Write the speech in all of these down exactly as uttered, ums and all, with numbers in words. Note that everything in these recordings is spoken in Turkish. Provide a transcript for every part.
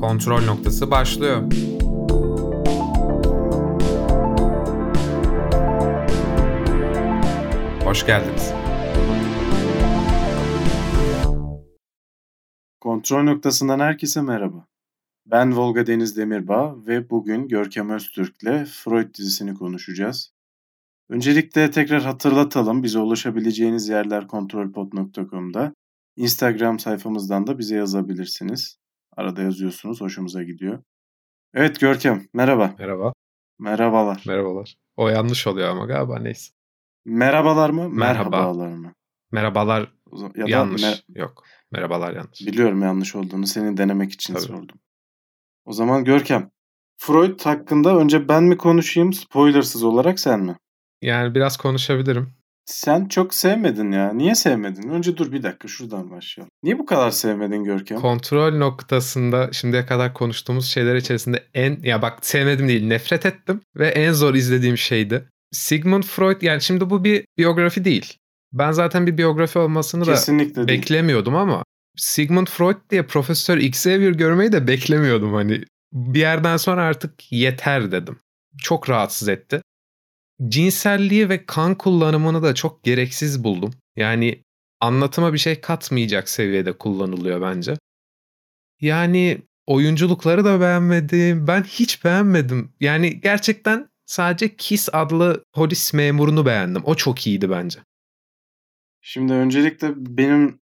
Kontrol noktası başlıyor. Hoş geldiniz. Kontrol noktasından herkese merhaba. Ben Volga Deniz Demirbağ ve bugün Görkem Öztürk'le Freud dizisini konuşacağız. Öncelikle tekrar hatırlatalım, bize ulaşabileceğiniz yerler kontrolpod nokta com'da. Instagram sayfamızdan da bize yazabilirsiniz. Arada yazıyorsunuz, hoşumuza gidiyor. Evet Görkem, merhaba. Merhaba. Merhabalar. Merhabalar. O yanlış oluyor ama galiba, neyse. Merhabalar mı? Merhaba. Merhabalar mı? Merhabalar ya yanlış. Mer- Yok. Merhabalar yanlış. Biliyorum yanlış olduğunu, seni denemek için Tabii. sordum. O zaman Görkem, Freud hakkında önce ben mi konuşayım, spoilersız olarak sen mi? Yani biraz konuşabilirim. Sen çok sevmedin ya. Niye sevmedin? Önce dur bir dakika, şuradan başlayalım. Niye bu kadar sevmedin Görkem? Kontrol noktasında şimdiye kadar konuştuğumuz şeyler içerisinde en... Ya bak, sevmedim değil, nefret ettim ve en zor izlediğim şeydi. Sigmund Freud, yani şimdi bu bir biyografi değil. Ben zaten bir biyografi olmasını Kesinlikle da değil. beklemiyordum ama Sigmund Freud diye Profesör Xavier görmeyi de beklemiyordum hani. Bir yerden sonra artık yeter dedim. Çok rahatsız etti. Cinselliği ve kan kullanımını da çok gereksiz buldum. Yani anlatıma bir şey katmayacak seviyede kullanılıyor bence. Yani oyunculukları da beğenmedim. Ben hiç beğenmedim. Yani gerçekten sadece Kiss adlı polis memurunu beğendim. O çok iyiydi bence. Şimdi öncelikle benim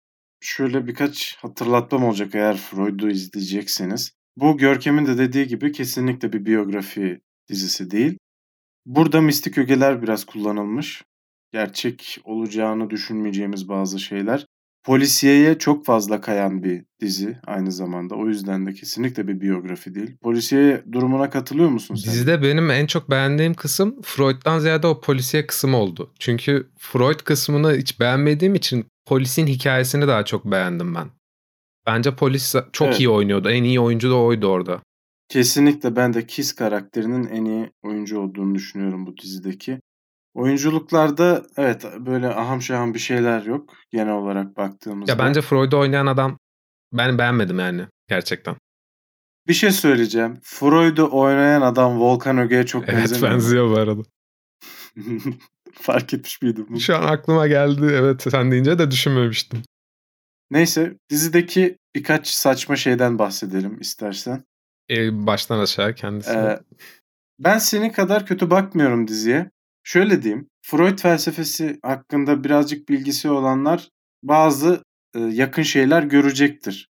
şöyle birkaç hatırlatmam olacak eğer Freud'u izleyecekseniz. Bu Görkem'in de dediği gibi kesinlikle bir biyografi dizisi değil. Burada mistik ögeler biraz kullanılmış. Gerçek olacağını düşünmeyeceğimiz bazı şeyler. Polisiyeye çok fazla kayan bir dizi aynı zamanda. O yüzden de kesinlikle bir biyografi değil. Polisiye durumuna katılıyor musun sen? Dizide benim en çok beğendiğim kısım Freud'dan ziyade o polisiye kısmı oldu. Çünkü Freud kısmını hiç beğenmediğim için polisin hikayesini daha çok beğendim ben. Bence polis çok evet. iyi oynuyordu. En iyi oyuncu da oydu orada. Kesinlikle ben de Kiss karakterinin en iyi oyuncu olduğunu düşünüyorum bu dizideki. Oyunculuklarda evet böyle aham şaham bir şeyler yok genel olarak baktığımızda. Ya bence Freud'u oynayan adam ben beğenmedim yani gerçekten. Bir şey söyleyeceğim. Freud'u oynayan adam Volkan Öge'ye çok evet, benziyor. Evet benziyor bu arada. Fark etmiş miydim bunu? Şu an aklıma geldi, evet sen deyince de düşünmemiştim. Neyse, dizideki birkaç saçma şeyden bahsedelim istersen. Baştan aşağı kendisine. Ee, ben senin kadar kötü bakmıyorum diziye. Şöyle diyeyim. Freud felsefesi hakkında birazcık bilgisi olanlar bazı e, yakın şeyler görecektir.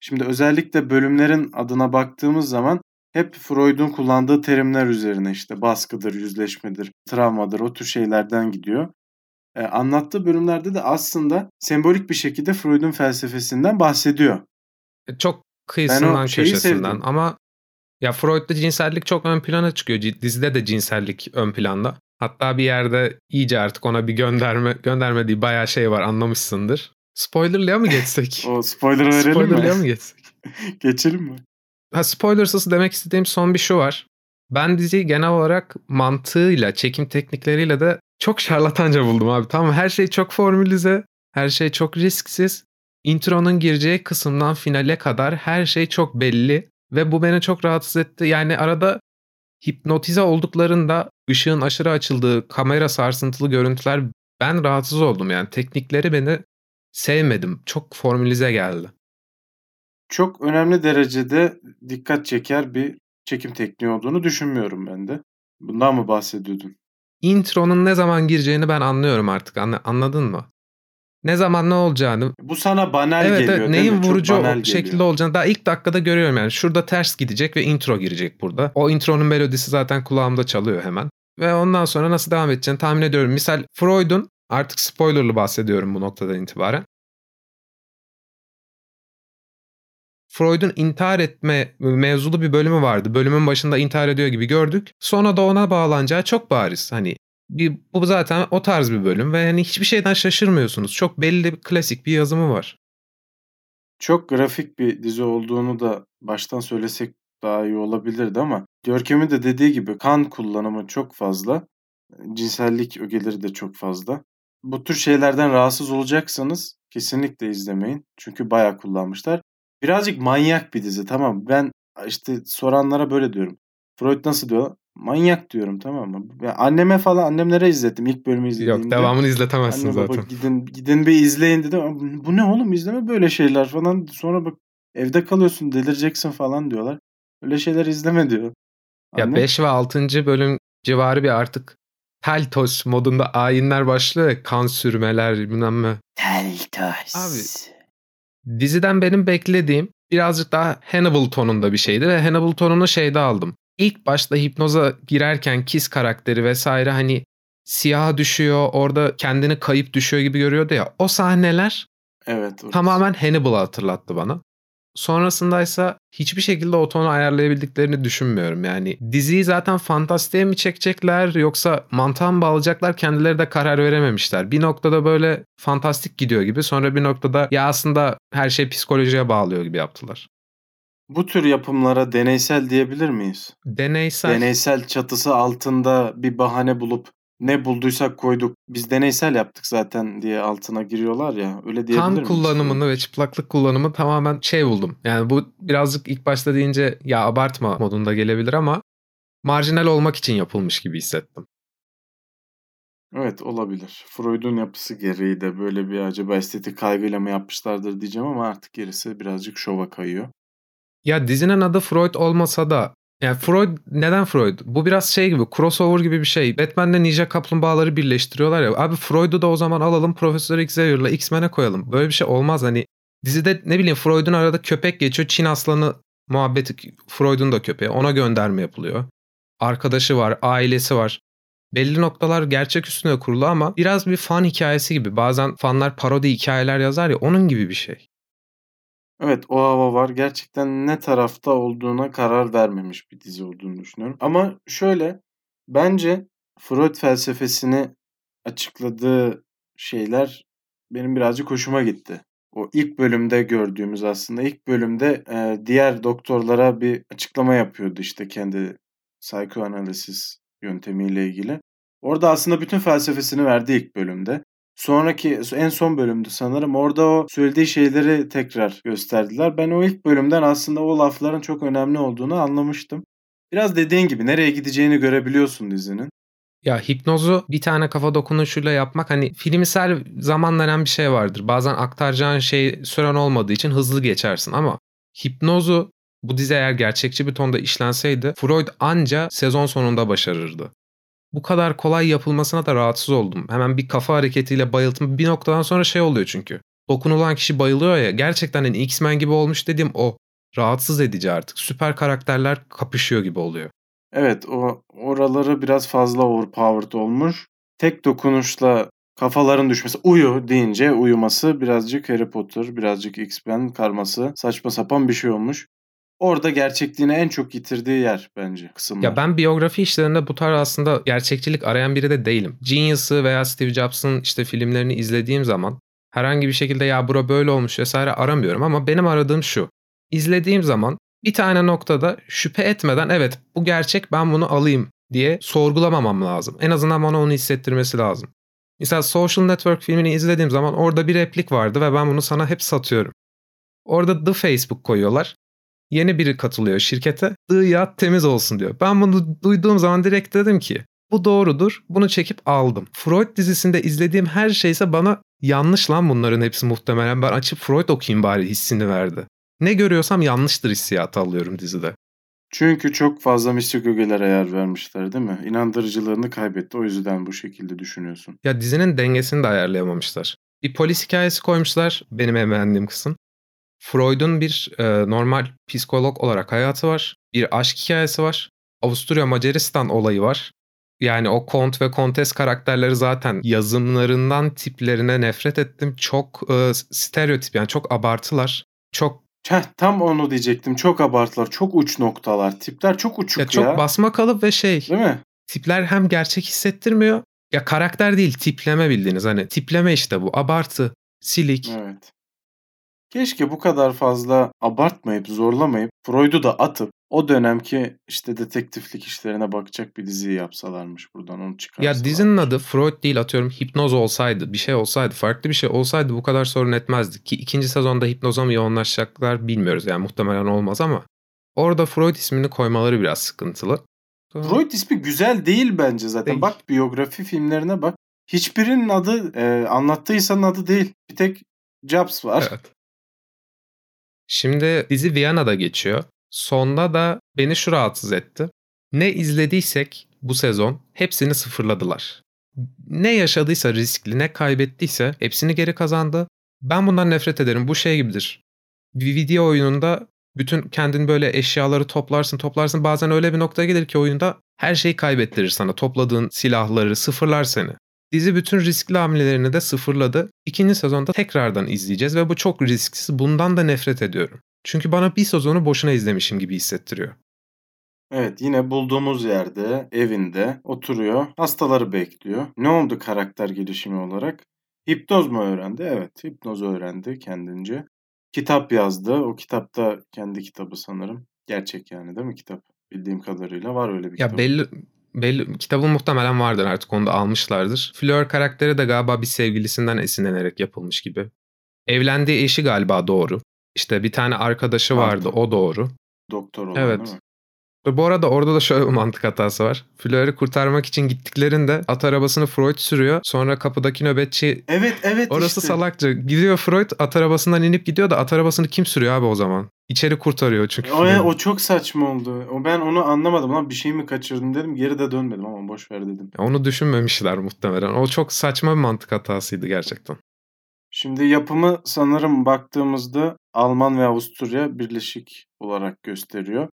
Şimdi özellikle bölümlerin adına baktığımız zaman hep Freud'un kullandığı terimler üzerine işte baskıdır, yüzleşmedir, travmadır, o tür şeylerden gidiyor. E, anlattığı bölümlerde de aslında sembolik bir şekilde Freud'un felsefesinden bahsediyor. Çok kıyısından köşesinden sevdim. Ama ya Freud'da cinsellik çok ön plana çıkıyor. Dizide de cinsellik ön planda. Hatta bir yerde iyice artık ona bir gönderme göndermediği bayağı şey var, anlamışsındır. Spoilerlıya mı geçsek? O spoiler verelim mi? Spoilerlıya mı geçsek? Geçelim mi? Ha, spoilersız demek istediğim son bir şu var. Ben diziyi genel olarak mantığıyla, çekim teknikleriyle de çok şarlatanca buldum abi. Tamam, her şey çok formülize, her şey çok risksiz. Intronun gireceği kısımdan finale kadar her şey çok belli ve bu beni çok rahatsız etti. Yani arada hipnotize olduklarında ışığın aşırı açıldığı, kamera sarsıntılı görüntüler, ben rahatsız oldum. Yani teknikleri beni sevmedim. Çok formülize geldi. Çok önemli derecede dikkat çeker bir çekim tekniği olduğunu düşünmüyorum ben de. Bundan mı bahsediyordun? Intronun ne zaman gireceğini ben anlıyorum artık. Anladın mı? Ne zaman ne olacağını. Bu sana banal evet, geliyor evet, neyin vurucu şekilde olacağını daha ilk dakikada görüyorum yani. Şurada ters gidecek ve intro girecek burada. O intronun melodisi zaten kulağımda çalıyor hemen. Ve ondan sonra nasıl devam edeceğini tahmin ediyorum. Misal Freud'un, artık spoilerlı bahsediyorum bu noktadan itibaren. Freud'un intihar etme mevzulu bir bölümü vardı. Bölümün başında intihar ediyor gibi gördük. Sonra da ona bağlanacağı çok bariz. Hani Bir, bu zaten o tarz bir bölüm ve yani hiçbir şeyden şaşırmıyorsunuz. Çok belli, bir klasik bir yazımı var. Çok grafik bir dizi olduğunu da baştan söylesek daha iyi olabilirdi ama Görkem'in de dediği gibi kan kullanımı çok fazla. Cinsellik ögeleri de çok fazla. Bu tür şeylerden rahatsız olacaksanız kesinlikle izlemeyin. Çünkü bayağı kullanmışlar. Birazcık manyak bir dizi, tamam. Ben işte soranlara böyle diyorum. Freud nasıl diyor? Manyak diyorum, tamam mı? Yani anneme falan, annemlere izlettim ilk bölümü izlediğimde. Yok, devamını izletemezsin zaten. Baba, gidin, gidin bir izleyin dedim. Bu ne oğlum, izleme böyle şeyler falan. Sonra bak evde kalıyorsun, delireceksin falan diyorlar. Öyle şeyler izleme diyor. Annem. Ya beş ve altıncı bölüm civarı bir artık Taltos modunda ayinler başlıyor ya, kan sürmeler bilmem ne. Taltos. Abi diziden benim beklediğim birazcık daha Hannibal tonunda bir şeydi ve Hannibal tonunu şeyde aldım. İlk başta hipnoza girerken Kiss karakteri vesaire hani siyaha düşüyor, orada kendini kayıp düşüyor gibi görüyordu ya. O sahneler evet, tamamen Hannibal'ı hatırlattı bana. Sonrasındaysa hiçbir şekilde o tonu ayarlayabildiklerini düşünmüyorum. Yani diziyi zaten fantastiğe mi çekecekler yoksa mantığa mı bağlayacaklar, kendileri de karar verememişler. Bir noktada böyle fantastik gidiyor gibi, sonra bir noktada ya aslında her şey psikolojiye bağlıyor gibi yaptılar. Bu tür yapımlara deneysel diyebilir miyiz? Deneysel. Deneysel çatısı altında bir bahane bulup ne bulduysak koyduk, biz deneysel yaptık zaten diye altına giriyorlar ya, öyle diyebilir miyiz? Kan kullanımını ve çıplaklık kullanımı tamamen şey buldum. Yani bu birazcık ilk başta deyince ya abartma modunda gelebilir ama marjinal olmak için yapılmış gibi hissettim. Evet, olabilir. Freud'un yapısı gereği de böyle bir acaba estetik kaygıyla mı yapmışlardır diyeceğim ama artık gerisi birazcık şova kayıyor. Ya dizinin adı Freud olmasa da yani Freud, neden Freud? Bu biraz şey gibi, crossover gibi bir şey. Batman'le Ninja Kaplumbağaları birleştiriyorlar ya. Abi Freud'u da o zaman alalım, Profesör Xavier'la X-Men'e koyalım. Böyle bir şey olmaz hani. Dizide ne bileyim Freud'un arada köpek geçiyor. Çin aslanı muhabbeti, Freud'un da köpeği. Ona gönderme yapılıyor. Arkadaşı var, ailesi var. Belli noktalar gerçek üstüne kurulu ama biraz bir fan hikayesi gibi. Bazen fanlar parodi hikayeler yazar ya, onun gibi bir şey. Evet, o hava var. Gerçekten ne tarafta olduğuna karar vermemiş bir dizi olduğunu düşünüyorum. Ama şöyle, bence Freud felsefesini açıkladığı şeyler benim birazcık hoşuma gitti. O ilk bölümde gördüğümüz aslında ilk bölümde e, diğer doktorlara bir açıklama yapıyordu işte kendi psikoanaliz yöntemiyle ilgili. Orada aslında bütün felsefesini verdi ilk bölümde. Sonraki en son bölümdü sanırım. Orada o söylediği şeyleri tekrar gösterdiler. Ben o ilk bölümden aslında o lafların çok önemli olduğunu anlamıştım. Biraz dediğin gibi nereye gideceğini görebiliyorsun dizinin. Ya hipnozu bir tane kafa dokunuşuyla yapmak hani filmsel zaman veren bir şey vardır. Bazen aktaracağın şey süren olmadığı için hızlı geçersin ama hipnozu bu dizi eğer gerçekçi bir tonda işlenseydi Freud anca sezon sonunda başarırdı. Bu kadar kolay yapılmasına da rahatsız oldum. Hemen bir kafa hareketiyle bayıltma bir noktadan sonra şey oluyor çünkü. Dokunulan kişi bayılıyor ya, gerçekten hani X-Men gibi olmuş dediğim o. Rahatsız edici artık. Süper karakterler kapışıyor gibi oluyor. Evet, o oraları biraz fazla overpowered olmuş. Tek dokunuşla kafaların düşmesi, uyu deyince uyuması birazcık Harry Potter, birazcık X-Men karması, saçma sapan bir şey olmuş. Orada gerçekliğini en çok yitirdiği yer bence kısımlar. Ya ben biyografi işlerinde bu tarz aslında gerçekçilik arayan biri de değilim. Genius'ı veya Steve Jobs'ın işte filmlerini izlediğim zaman herhangi bir şekilde ya bura böyle olmuş vesaire aramıyorum ama benim aradığım şu. İzlediğim zaman bir tane noktada şüphe etmeden evet bu gerçek, ben bunu alayım diye sorgulamamam lazım. En azından bana onu hissettirmesi lazım. Mesela Social Network filmini izlediğim zaman orada bir replik vardı ve ben bunu sana hep satıyorum. Orada The Facebook koyuyorlar. Yeni biri katılıyor şirkete. Diyat temiz olsun diyor. Ben bunu duyduğum zaman direkt dedim ki bu doğrudur. Bunu çekip aldım. Freud dizisinde izlediğim her şeyse bana yanlış lan bunların hepsi muhtemelen. Ben açıp Freud okuyayım bari hissini verdi. Ne görüyorsam yanlıştır hissiyatı alıyorum dizide. Çünkü çok fazla mistik ögelere yer vermişler değil mi? İnandırıcılığını kaybetti. O yüzden bu şekilde düşünüyorsun. Ya dizinin dengesini de ayarlayamamışlar. Bir polis hikayesi koymuşlar. Benim en beğendiğim kısım. Freud'un bir e, normal psikolog olarak hayatı var. Bir aşk hikayesi var. Avusturya-Macaristan olayı var. Yani o kont ve kontes karakterleri zaten yazımlarından tiplerine nefret ettim. Çok e, stereotip yani çok abartılar. Çok Heh, tam onu diyecektim. Çok abartılar. Çok uç noktalar. Tipler çok uçuk ya. Çok ya. Basma kalıp ve şey. Değil mi? Tipler hem gerçek hissettirmiyor. Ya karakter değil, tipleme bildiğiniz. Hani tipleme işte bu. Abartı. Silik. Evet. Keşke bu kadar fazla abartmayıp, zorlamayıp, Freud'u da atıp o dönemki işte detektiflik işlerine bakacak bir diziyi yapsalarmış buradan, onu çıkarsalarmış. Ya dizinin adı Freud değil, atıyorum hipnoz olsaydı, bir şey olsaydı, farklı bir şey olsaydı bu kadar sorun etmezdi. Ki ikinci sezonda hipnoza mı yoğunlaşacaklar bilmiyoruz yani, muhtemelen olmaz ama orada Freud ismini koymaları biraz sıkıntılı. Freud ismi güzel değil bence zaten. Değil. Bak biyografi filmlerine bak. Hiçbirinin adı e, anlattığı insanın adı değil. Bir tek Jobs var. Evet. Şimdi dizi Viyana'da geçiyor. Sonda da beni şu rahatsız etti. Ne izlediysek bu sezon hepsini sıfırladılar. Ne yaşadıysa riskli, ne kaybettiyse hepsini geri kazandı. Ben bundan nefret ederim. Bu şey gibidir. Bir video oyununda bütün kendin böyle eşyaları toplarsın toplarsın. Bazen öyle bir noktaya gelir ki oyunda her şeyi kaybettirir sana. Topladığın silahları sıfırlar seni. Dizi bütün riskli hamlelerini de sıfırladı. İkinci sezonda tekrardan izleyeceğiz ve bu çok risksiz. Bundan da nefret ediyorum. Çünkü bana bir sezonu boşuna izlemişim gibi hissettiriyor. Evet, yine bulduğumuz yerde, evinde oturuyor. Hastaları bekliyor. Ne oldu karakter gelişimi olarak? Hipnoz mu öğrendi? Evet, hipnoz öğrendi kendince. Kitap yazdı. O kitapta kendi kitabı sanırım. Gerçek yani değil mi kitap? Bildiğim kadarıyla var öyle bir kitap. Ya belli... Belli, kitabın muhtemelen vardır artık, onu da almışlardır. Fleur karakteri de galiba bir sevgilisinden esinlenerek yapılmış gibi. Evlendiği eşi galiba doğru. İşte bir tane arkadaşı vardı, o doğru. Doktor olan evet. Değil mi? Ve bu arada orada da şöyle bir mantık hatası var. Fleur'ü kurtarmak için gittiklerinde at arabasını Freud sürüyor. Sonra kapıdaki nöbetçi... Evet evet orası işte. Salakça. Gidiyor Freud at arabasından inip gidiyor da at arabasını kim sürüyor abi o zaman? İçeri kurtarıyor çünkü. O, ya, o çok saçma oldu. O, ben onu anlamadım. Lan bir şey mi kaçırdım dedim. Geri de dönmedim ama boşver dedim. Onu düşünmemişler muhtemelen. O çok saçma bir mantık hatasıydı gerçekten. Şimdi yapımı sanırım baktığımızda Alman ve Avusturya birleşik olarak gösteriyor.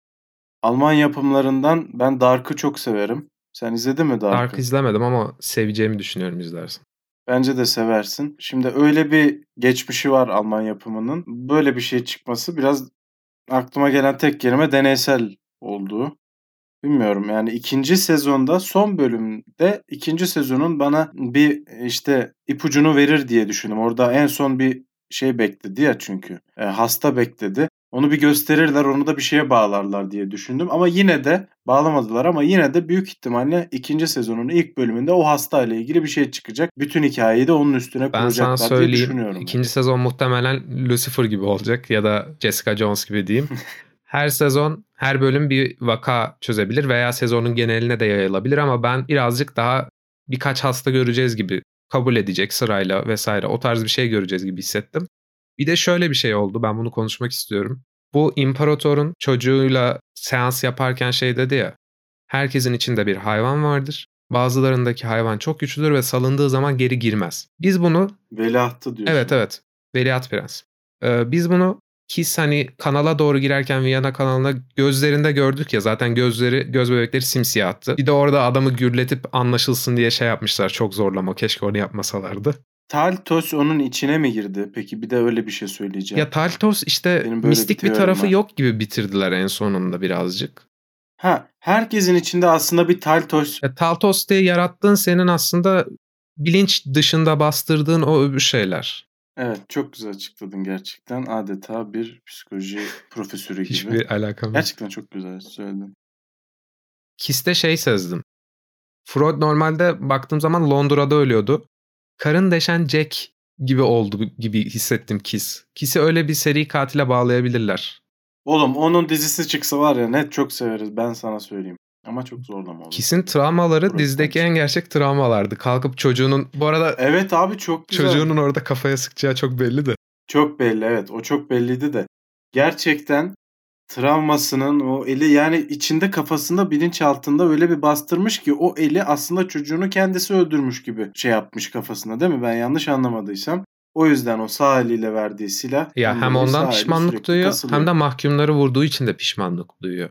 Alman yapımlarından ben Dark'ı çok severim. Sen izledin mi Dark'ı? Dark'ı izlemedim ama seveceğimi düşünüyorum izlersin. Bence de seversin. Şimdi öyle bir geçmişi var Alman yapımının. Böyle bir şey çıkması biraz aklıma gelen tek kelime deneysel olduğu. Bilmiyorum yani ikinci sezonda son bölümde ikinci sezonun bana bir işte ipucunu verir diye düşündüm. Orada en son bir şey bekledi ya çünkü. E, hasta bekledi. Onu bir gösterirler, onu da bir şeye bağlarlar diye düşündüm. Ama yine de bağlamadılar ama yine de büyük ihtimalle ikinci sezonun ilk bölümünde o hasta ile ilgili bir şey çıkacak. Bütün hikayeyi de onun üstüne kuracaklar diye düşünüyorum. İkinci yani. Sezon muhtemelen Lucifer gibi olacak ya da Jessica Jones gibi diyeyim. Her sezon, her bölüm bir vaka çözebilir veya sezonun geneline de yayılabilir ama ben birazcık daha birkaç hasta göreceğiz gibi, kabul edecek sırayla vesaire o tarz bir şey göreceğiz gibi hissettim. Bir de şöyle bir şey oldu. Ben bunu konuşmak istiyorum. Bu imparatorun çocuğuyla seans yaparken şey dedi ya. Herkesin içinde bir hayvan vardır. Bazılarındaki hayvan çok güçlüdür ve salındığı zaman geri girmez. Biz bunu... Veliahtı diyorsun. Evet evet. Veliaht Prens. Ee, biz bunu Kiss hani kanala doğru girerken Viyana kanalına gözlerinde gördük ya. Zaten gözleri, göz bebekleri simsiyahtı. Bir de orada adamı gürletip anlaşılsın diye şey yapmışlar. Çok zorlama. Keşke onu yapmasalardı. Taltos onun içine mi girdi? Peki bir de öyle bir şey söyleyeceğim. Ya Taltos işte mistik bir tarafı ben. Yok gibi bitirdiler en sonunda birazcık. Ha, herkesin içinde aslında bir Taltos. Ya, Taltos diye yarattığın senin aslında bilinç dışında bastırdığın o öbür şeyler. Evet, çok güzel açıkladın gerçekten. Adeta bir psikoloji profesörü gibi. Hiçbir alakam yok. Gerçekten çok güzel söyledin. Kiste şey sezdim. Freud normalde baktığım zaman Londra'da ölüyordu. Karın deşen Jack gibi oldu gibi hissettim Kiss. Kiss'i öyle bir seri katile bağlayabilirler. Oğlum onun dizisi çıksa var ya net çok severiz ben sana söyleyeyim. Ama çok zorlama oldu. Kiss'in travmaları Burası dizideki en gerçek travmalardı. Kalkıp çocuğunun bu arada... Evet abi çok güzel. Çocuğunun orada kafaya sıkacağı çok belli de. Çok belli evet o çok belliydi de. Gerçekten travmasının o eli yani içinde kafasında bilinçaltında öyle bir bastırmış ki o eli aslında çocuğunu kendisi öldürmüş gibi şey yapmış kafasında değil mi? Ben yanlış anlamadıysam. O yüzden o sağ eliyle verdiği silah. Ya hem ondan pişmanlık duyuyor kasılıyor. Hem de mahkumları vurduğu için de pişmanlık duyuyor.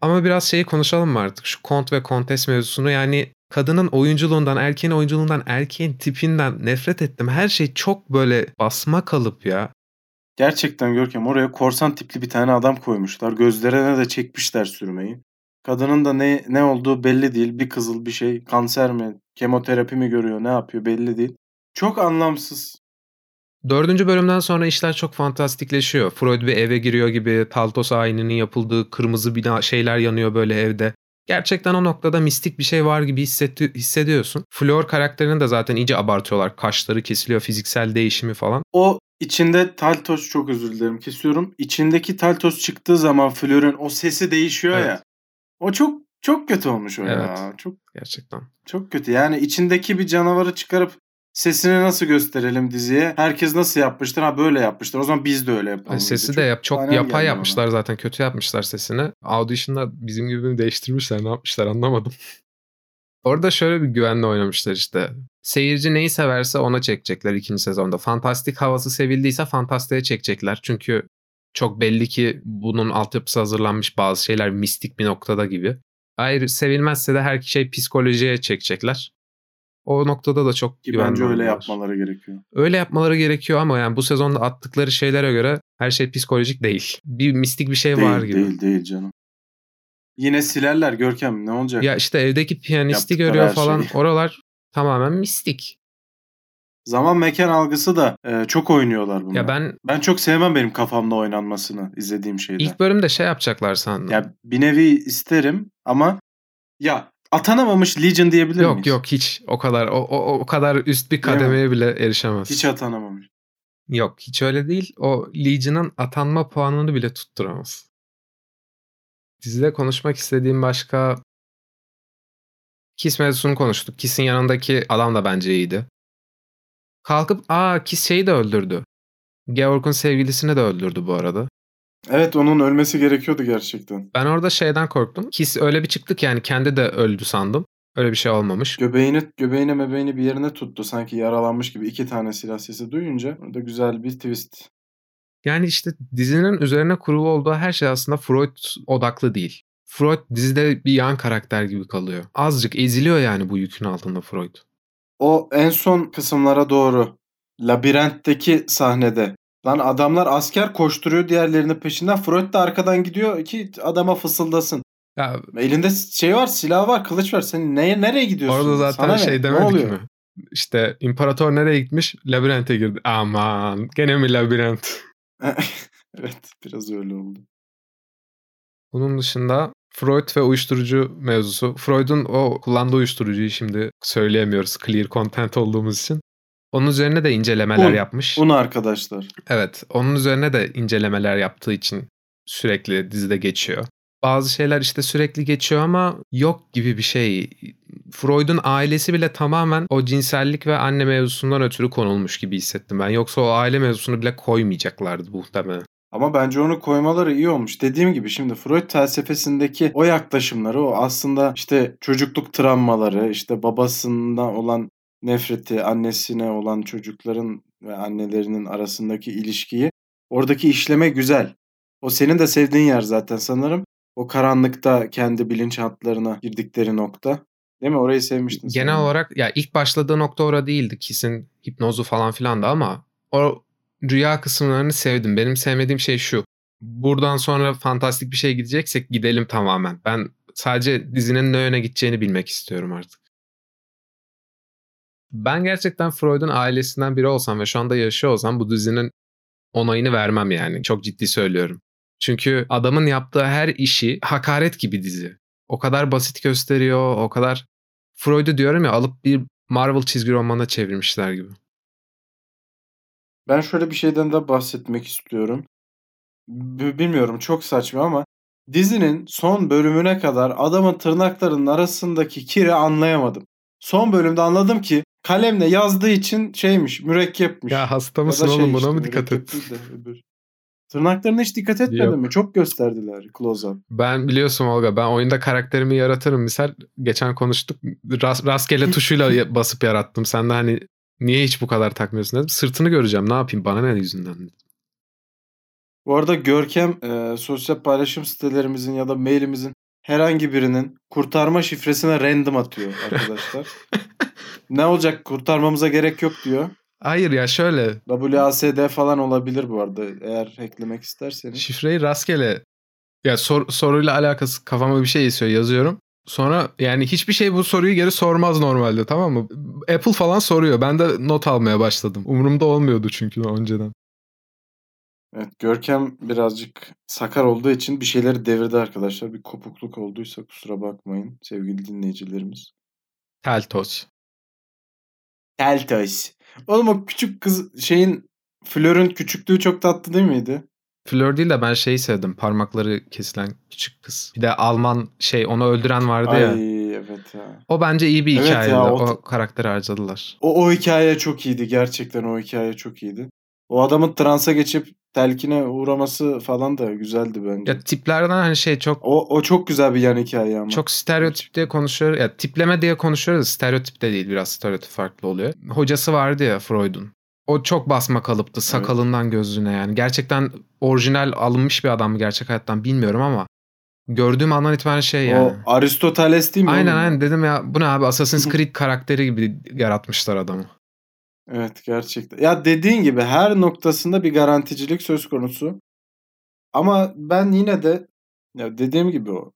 Ama biraz şeyi konuşalım mı artık? Şu kont ve kontes mevzusunu yani kadının oyunculuğundan, erkeğin oyunculuğundan, erkeğin tipinden nefret ettim. Her şey çok böyle basma kalıp ya. Gerçekten Görkem oraya korsan tipli bir tane adam koymuşlar. Gözlerine de çekmişler sürmeyi. Kadının da ne ne olduğu belli değil. Bir kızıl bir şey. Kanser mi? Kemoterapi mi görüyor? Ne yapıyor? Belli değil. Çok anlamsız. Dördüncü bölümden sonra işler çok fantastikleşiyor. Freud bir eve giriyor gibi, Taltos ayininin yapıldığı kırmızı bina şeyler yanıyor böyle evde. Gerçekten o noktada mistik bir şey var gibi hissetti, hissediyorsun. Flor karakterini de zaten iyice abartıyorlar. Kaşları kesiliyor, fiziksel değişimi falan. O içinde Taltos, çok özür dilerim kesiyorum. İçindeki Taltos çıktığı zaman Flor'un o sesi değişiyor, evet. Ya. O çok çok kötü olmuş o, evet. Ya. Çok gerçekten. Çok kötü. Yani içindeki bir canavarı çıkarıp sesini nasıl gösterelim diziye? Herkes nasıl yapmıştır? Ha böyle yapmışlar. O zaman biz de öyle yapalım. Yani sesi çok de yap, çok yapay yapmışlar ona. Zaten. Kötü yapmışlar sesini. Audition'da bizim gibi mi değiştirmişler? Ne yapmışlar anlamadım. Orada şöyle bir güvenle oynamışlar işte. Seyirci neyi severse ona çekecekler ikinci sezonda. Fantastik havası sevildiyse fantastiğe çekecekler. Çünkü çok belli ki bunun altyapısı hazırlanmış, bazı şeyler mistik bir noktada gibi. Hayır, sevilmezse de her şey psikolojiye çekecekler. O noktada da çok güvenli. Bence öyle yapmaları gerekiyor. Öyle yapmaları gerekiyor ama yani bu sezonda attıkları şeylere göre her şey psikolojik değil. Bir mistik bir şey değil, var gibi. Değil değil canım. Yine silerler Görkem, ne olacak? Ya işte evdeki piyanisti yaptıkları görüyor falan. Şeyi. Oralar tamamen mistik. Zaman mekan algısı da e, çok oynuyorlar bunlar. Ya ben ben çok sevmem benim kafamda oynanmasını izlediğim şeyde. İlk bölümde şey yapacaklar sandım. Ya bir nevi isterim ama ya atanamamış Legion diyebilir yok, miyiz? Yok yok hiç o kadar o, o o kadar üst bir kademeye bile erişemez. Hiç atanamamış. Yok hiç öyle değil. O Legion'ın atanma puanını bile tutturamaz. Dizide konuşmak istediğim başka, Kiss mevzusunu konuştuk. Kiss'in yanındaki adam da bence iyiydi. Kalkıp aa Kiss şeyi de öldürdü. Georg'un sevgilisini de öldürdü bu arada. Evet, onun ölmesi gerekiyordu gerçekten. Ben orada şeyden korktum. Kiss öyle bir çıktı ki yani kendi de öldü sandım. Öyle bir şey olmamış. Göbeğini, göbeğine mebeğini bir yerine tuttu. Sanki yaralanmış gibi iki tane silah sesi duyunca orada güzel bir twist. Yani işte dizinin üzerine kurulu olduğu her şey aslında Freud odaklı değil. Freud dizide bir yan karakter gibi kalıyor. Azıcık eziliyor yani bu yükün altında Freud. O en son kısımlara doğru labirentteki sahnede. Lan adamlar asker koşturuyor diğerlerinin peşinden. Freud da arkadan gidiyor ki adama fısıldasın. Ya, elinde şey var, silah var, kılıç var. Sen neye, nereye gidiyorsun? Orada zaten sana şey ne? Demedik mi? İşte imparator nereye gitmiş? Labirente girdi. Aman gene mi labirent? Evet, biraz öyle oldu. Bunun dışında Freud ve uyuşturucu mevzusu. Freud'un o kullandığı uyuşturucuyu şimdi söyleyemiyoruz clear content olduğumuz için. Onun üzerine de incelemeler un, yapmış. Un arkadaşlar. Evet. Onun üzerine de incelemeler yaptığı için sürekli dizide geçiyor. Bazı şeyler işte sürekli geçiyor ama yok gibi bir şey. Freud'un ailesi bile tamamen o cinsellik ve anne mevzusundan ötürü konulmuş gibi hissettim ben. Yoksa o aile mevzusunu bile koymayacaklardı muhtemelen. Ama bence onu koymaları iyi olmuş. Dediğim gibi şimdi Freud felsefesindeki o yaklaşımları, o aslında işte çocukluk travmaları, işte babasından olan nefreti, annesine olan çocukların ve annelerinin arasındaki ilişkiyi, oradaki işleme güzel. O senin de sevdiğin yer zaten sanırım. O karanlıkta kendi bilinç hatlarına girdikleri nokta. Değil mi? Orayı sevmiştin. Genel sanırım. Olarak ya ilk başladığı nokta orada değildi. Kiss'in hipnozu falan filan da ama o rüya kısımlarını sevdim. Benim sevmediğim şey şu. Buradan sonra fantastik bir şeye gideceksek gidelim tamamen. Ben sadece dizinin ne yöne gideceğini bilmek istiyorum artık. Ben gerçekten Freud'un ailesinden biri olsam ve şu anda yaşıyor olsam bu dizinin onayını vermem yani. Çok ciddi söylüyorum. Çünkü adamın yaptığı her işi hakaret gibi dizi. O kadar basit gösteriyor, o kadar... Freud'u diyorum ya, alıp bir Marvel çizgi romanına çevirmişler gibi. Ben şöyle bir şeyden de bahsetmek istiyorum. B- bilmiyorum çok saçma ama dizinin son bölümüne kadar adamın tırnaklarının arasındaki kiri anlayamadım. Son bölümde anladım ki kalemle yazdığı için şeymiş, mürekkepmiş. Ya hasta mısın ya oğlum şey buna işte, mı dikkat ettin? Tırnaklarına hiç dikkat etmedin mi? Çok gösterdiler close-up. Ben biliyorsun Volga, ben oyunda karakterimi yaratırım. Misal geçen konuştuk, ras, rastgele tuşuyla basıp yarattım. Sen de hani niye hiç bu kadar takmıyorsun dedim. Sırtını göreceğim, ne yapayım, bana ne yüzünden dedim. Bu arada Görkem e, sosyal paylaşım sitelerimizin ya da mailimizin herhangi birinin kurtarma şifresine random atıyor arkadaşlar. Ne olacak, kurtarmamıza gerek yok diyor. Hayır ya şöyle. W A S D falan olabilir bu arada eğer hacklemek isterseniz. Şifreyi rastgele ya sor, soruyla alakası kafama bir şey istiyor yazıyorum. Sonra yani hiçbir şey bu soruyu geri sormaz normalde, tamam mı? Apple falan soruyor. Ben de not almaya başladım. Umurumda olmuyordu çünkü önceden. Evet, Görkem birazcık sakar olduğu için bir şeyleri devirdi arkadaşlar. Bir kopukluk olduysa kusura bakmayın sevgili dinleyicilerimiz. Taltos. Taltos. Oğlum o küçük kız şeyin, Fleur'ün küçüklüğü çok tatlı değil miydi? Fleur değil de ben şeyi sevdim. Parmakları kesilen küçük kız. Bir de Alman şey, onu öldüren vardı Ay, ya. Ay evet ya. O bence iyi bir evet hikayeydi. Ya, o o karakteri harcadılar. O, o hikaye çok iyiydi. Gerçekten o hikaye çok iyiydi. O adamın transa geçip telkine uğraması falan da güzeldi bence. Ya tiplerden hani şey çok... O, o çok güzel bir yan hikaye ama. Çok stereotip diye konuşuyoruz. Ya tipleme diye konuşuyoruz. Stereotip de değil, biraz stereotip farklı oluyor. Hocası vardı ya Freud'un. O çok basma kalıptı sakalından evet. gözüne yani. Gerçekten orijinal alınmış bir adam mı gerçek hayattan bilmiyorum ama gördüğüm andan itibaren şey yani. O Aristoteles değil mi? Aynen oğlum? Aynen dedim ya, bu ne abi, Assassin's Creed karakteri gibi yaratmışlar adamı. Evet gerçekten. Ya dediğin gibi her noktasında bir garanticilik söz konusu. Ama ben yine de ya dediğim gibi o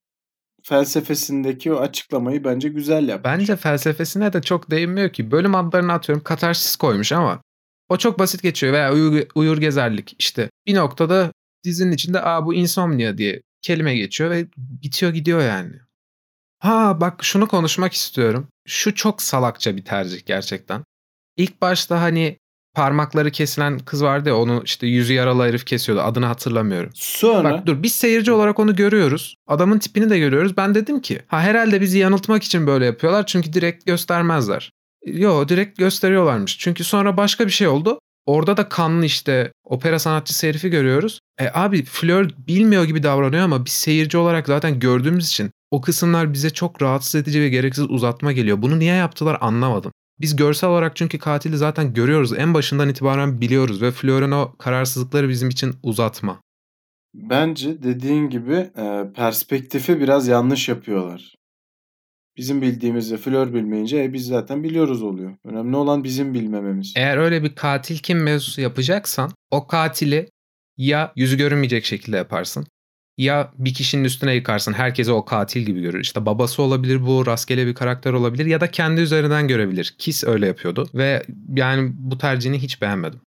felsefesindeki o açıklamayı bence güzel yapmış. Bence felsefesine de çok değinmiyor ki. Bölüm adlarını atıyorum katarsis koymuş ama o çok basit geçiyor. Veya uyur, uyur gezerlik işte. Bir noktada dizinin içinde aa bu insomnia diye kelime geçiyor ve bitiyor gidiyor yani. Ha bak şunu konuşmak istiyorum. Şu çok salakça bir tercih gerçekten. İlk başta hani parmakları kesilen kız vardı ya, onu işte yüzü yaralı herif kesiyordu. Adını hatırlamıyorum. Sonra... Bak dur, biz seyirci olarak onu görüyoruz. Adamın tipini de görüyoruz. Ben dedim ki ha herhalde bizi yanıltmak için böyle yapıyorlar. Çünkü direkt göstermezler. Yo, direkt gösteriyorlarmış. Çünkü sonra başka bir şey oldu. Orada da kanlı işte opera sanatçısı herifi görüyoruz. E abi Fleur bilmiyor gibi davranıyor ama biz seyirci olarak zaten gördüğümüz için o kısımlar bize çok rahatsız edici ve gereksiz uzatma geliyor. Bunu niye yaptılar anlamadım. Biz görsel olarak çünkü katili zaten görüyoruz. En başından itibaren biliyoruz ve Fleur'ün o kararsızlıkları bizim için uzatma. Bence dediğin gibi perspektifi biraz yanlış yapıyorlar. Bizim bildiğimizde Fleur bilmeyince e, biz zaten biliyoruz oluyor. Önemli olan bizim bilmememiz. Eğer öyle bir katil kim mevzusu yapacaksan o katili ya yüzü görünmeyecek şekilde yaparsın ya bir kişinin üstüne yıkarsın. Herkese o katil gibi görür. İşte babası olabilir, bu rastgele bir karakter olabilir ya da kendi üzerinden görebilir. Kiss öyle yapıyordu ve yani bu tercihini hiç beğenmedim.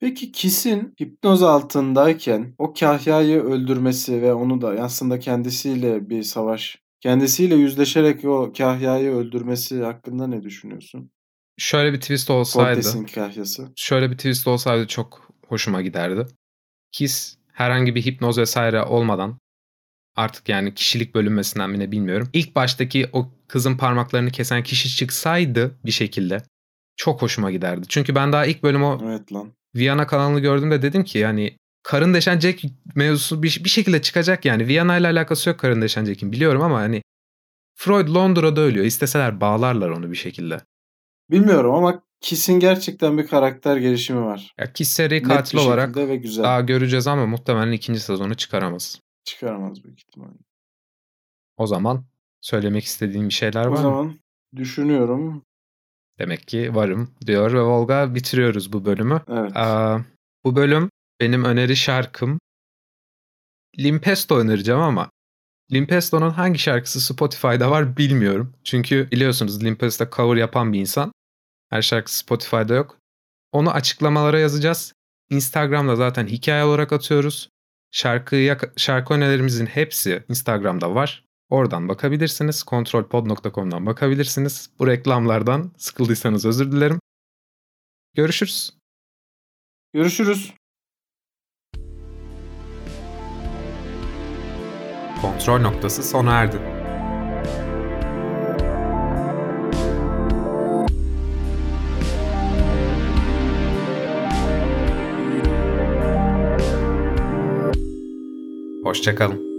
Peki Kiss'in hipnoz altındayken o kahyayı öldürmesi ve onu da aslında kendisiyle bir savaş... Kendisiyle yüzleşerek o kahyayı öldürmesi hakkında ne düşünüyorsun? Şöyle bir twist olsaydı... Cortes'in kahyası. Şöyle bir twist olsaydı çok hoşuma giderdi. Kiss herhangi bir hipnoz vesaire olmadan, artık yani kişilik bölünmesinden bile bilmiyorum, İlk baştaki o kızın parmaklarını kesen kişi çıksaydı bir şekilde çok hoşuma giderdi. Çünkü ben daha ilk bölüm o evet lan. Viyana kanalını gördüğümde dedim ki yani karın deşen Jack mevzusu bir, bir şekilde çıkacak yani. Viyana ile alakası yok karın deşen Jack'in biliyorum ama hani Freud Londra'da ölüyor. İsteseler bağlarlar onu bir şekilde. Bilmiyorum ama Kiss'in gerçekten bir karakter gelişimi var. Ya Kiss seri katil olarak daha göreceğiz ama muhtemelen ikinci sezonu çıkaramaz. Çıkaramaz büyük ihtimalle. O zaman söylemek istediğim bir şeyler var mı? O zaman düşünüyorum. Demek ki varım diyor ve Volga bitiriyoruz bu bölümü. Evet. Aa, bu bölüm benim öneri şarkım Limpesto önereceğim ama Limpesto'nun hangi şarkısı Spotify'da var bilmiyorum. Çünkü biliyorsunuz Limpesto cover yapan bir insan. Her şarkısı Spotify'da yok. Onu açıklamalara yazacağız. Instagram'da zaten hikaye olarak atıyoruz. Şarkıya, şarkı önerilerimizin hepsi Instagram'da var. Oradan bakabilirsiniz. kontrolpod nokta com'dan bakabilirsiniz. Bu reklamlardan sıkıldıysanız özür dilerim. Görüşürüz. Görüşürüz. Kontrol noktası sona erdi. Hoşça kalın.